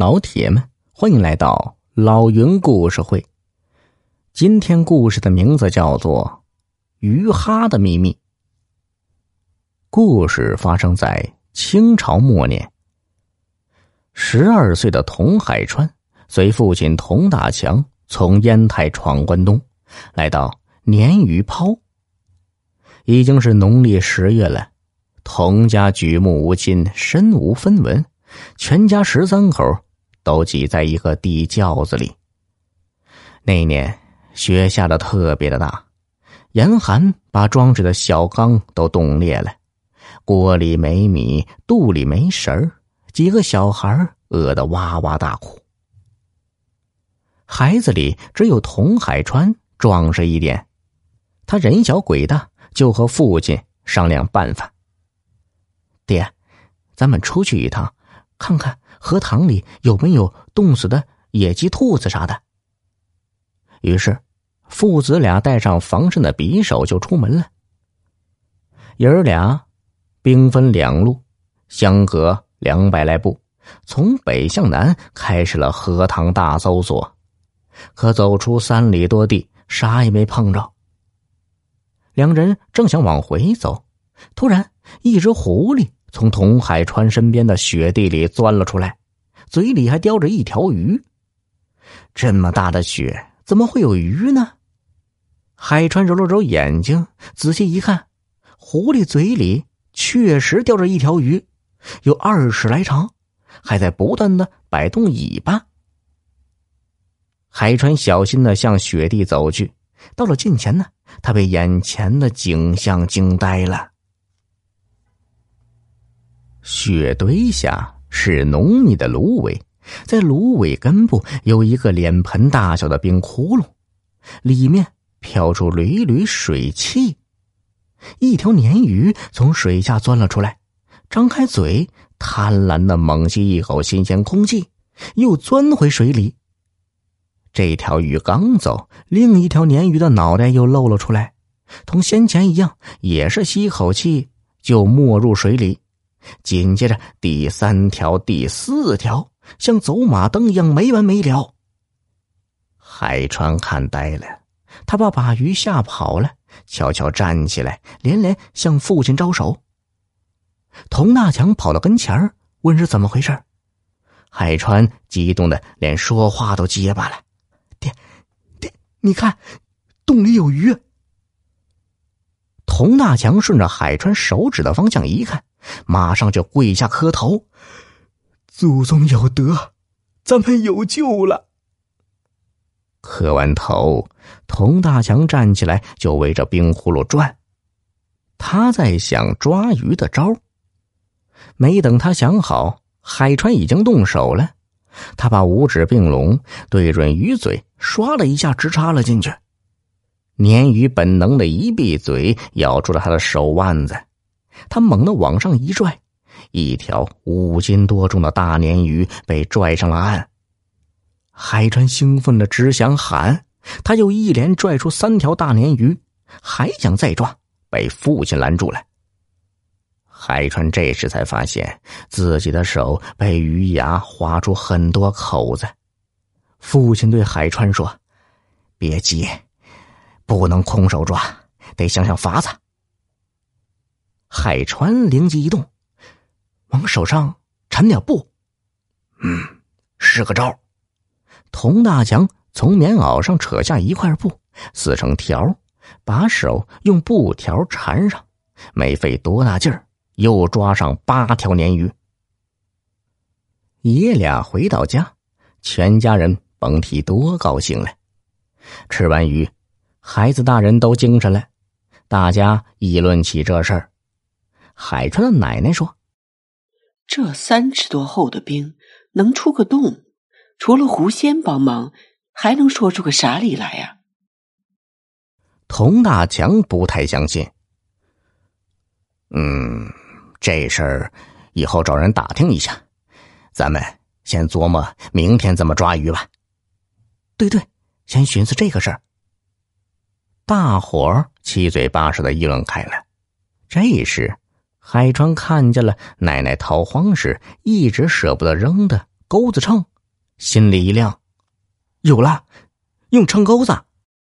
老铁们，欢迎来到老云故事会。今天故事的名字叫做鱼哈的秘密。故事发生在清朝末年，12岁的童海川随父亲童大强从烟台闯关东，来到鲶鱼泡。已经是农历10月了，童家举目无亲，身无分文，全家13口都挤在一个地窖子里。那年雪下得特别的大，严寒把装着的小缸都冻裂了，锅里没米，肚里没食儿，几个小孩饿得哇哇大哭。孩子里只有童海川壮实一点，他人小鬼大，就和父亲商量办法。爹，咱们出去一趟，看看荷塘里有没有冻死的野鸡、兔子啥的。于是父子俩带上防身的匕首就出门了。爷儿俩兵分两路，相隔200来步，从北向南开始了荷塘大搜索。可走出3里多地，啥也没碰着。两人正想往回走，突然一只狐狸从童海川身边的雪地里钻了出来，嘴里还叼着一条鱼。这么大的雪，怎么会有鱼呢？海川揉了揉眼睛，仔细一看，狐狸嘴里确实叼着一条鱼，有20来长，还在不断的摆动尾巴。海川小心的向雪地走去，到了近前呢，他被眼前的景象惊呆了。雪堆下是浓密的芦苇，在芦苇根部有一个脸盆大小的冰窟窿，里面飘出缕缕水汽。一条鲶鱼从水下钻了出来，张开嘴贪婪地猛吸一口新鲜空气，又钻回水里。这条鱼刚走，另一条鲶鱼的脑袋又露了出来，同先前一样，也是吸口气就没入水里。紧接着第3条、第4条，像走马灯一样没完没了。海川看呆了，他爸把鱼吓跑了，悄悄站起来，连连向父亲招手。童大强跑到跟前问是怎么回事，海川激动的连说话都结巴了。爹，你看，洞里有鱼。童大强顺着海川手指的方向一看，马上就跪下磕头，祖宗有德，咱们有救了。磕完头，童大强站起来就围着冰葫芦转，他在想抓鱼的招。没等他想好，海川已经动手了，他把五指并拢，对准鱼嘴刷了一下，直插了进去。鲶鱼本能的一闭嘴，咬住了他的手腕子，他猛地往上一拽，一条5斤多重的大鲶鱼被拽上了岸。海川兴奋的只想喊，他又一连拽出3条大鲶鱼，还想再抓，被父亲拦住了。海川这时才发现自己的手被鱼牙划出很多口子。父亲对海川说：“别急，不能空手抓，得想想法子。”海川灵机一动，往手上缠点布。是个招。童大强从棉袄上扯下一块布，撕成条，把手用布条缠上，没费多大劲儿，又抓上8条鲶鱼。爷俩回到家，全家人甭提多高兴了。吃完鱼，孩子大人都精神了，大家议论起这事儿。海川的奶奶说：“这30多厚的冰能出个洞，除了狐仙帮忙，还能说出个啥理来呀？”童大强不太相信。这事儿以后找人打听一下，咱们先琢磨明天怎么抓鱼吧。对，先寻思这个事儿。大伙儿七嘴八舌的议论开了。这时海川看见了奶奶逃荒时一直舍不得扔的钩子秤心里一亮，有了，用秤钩子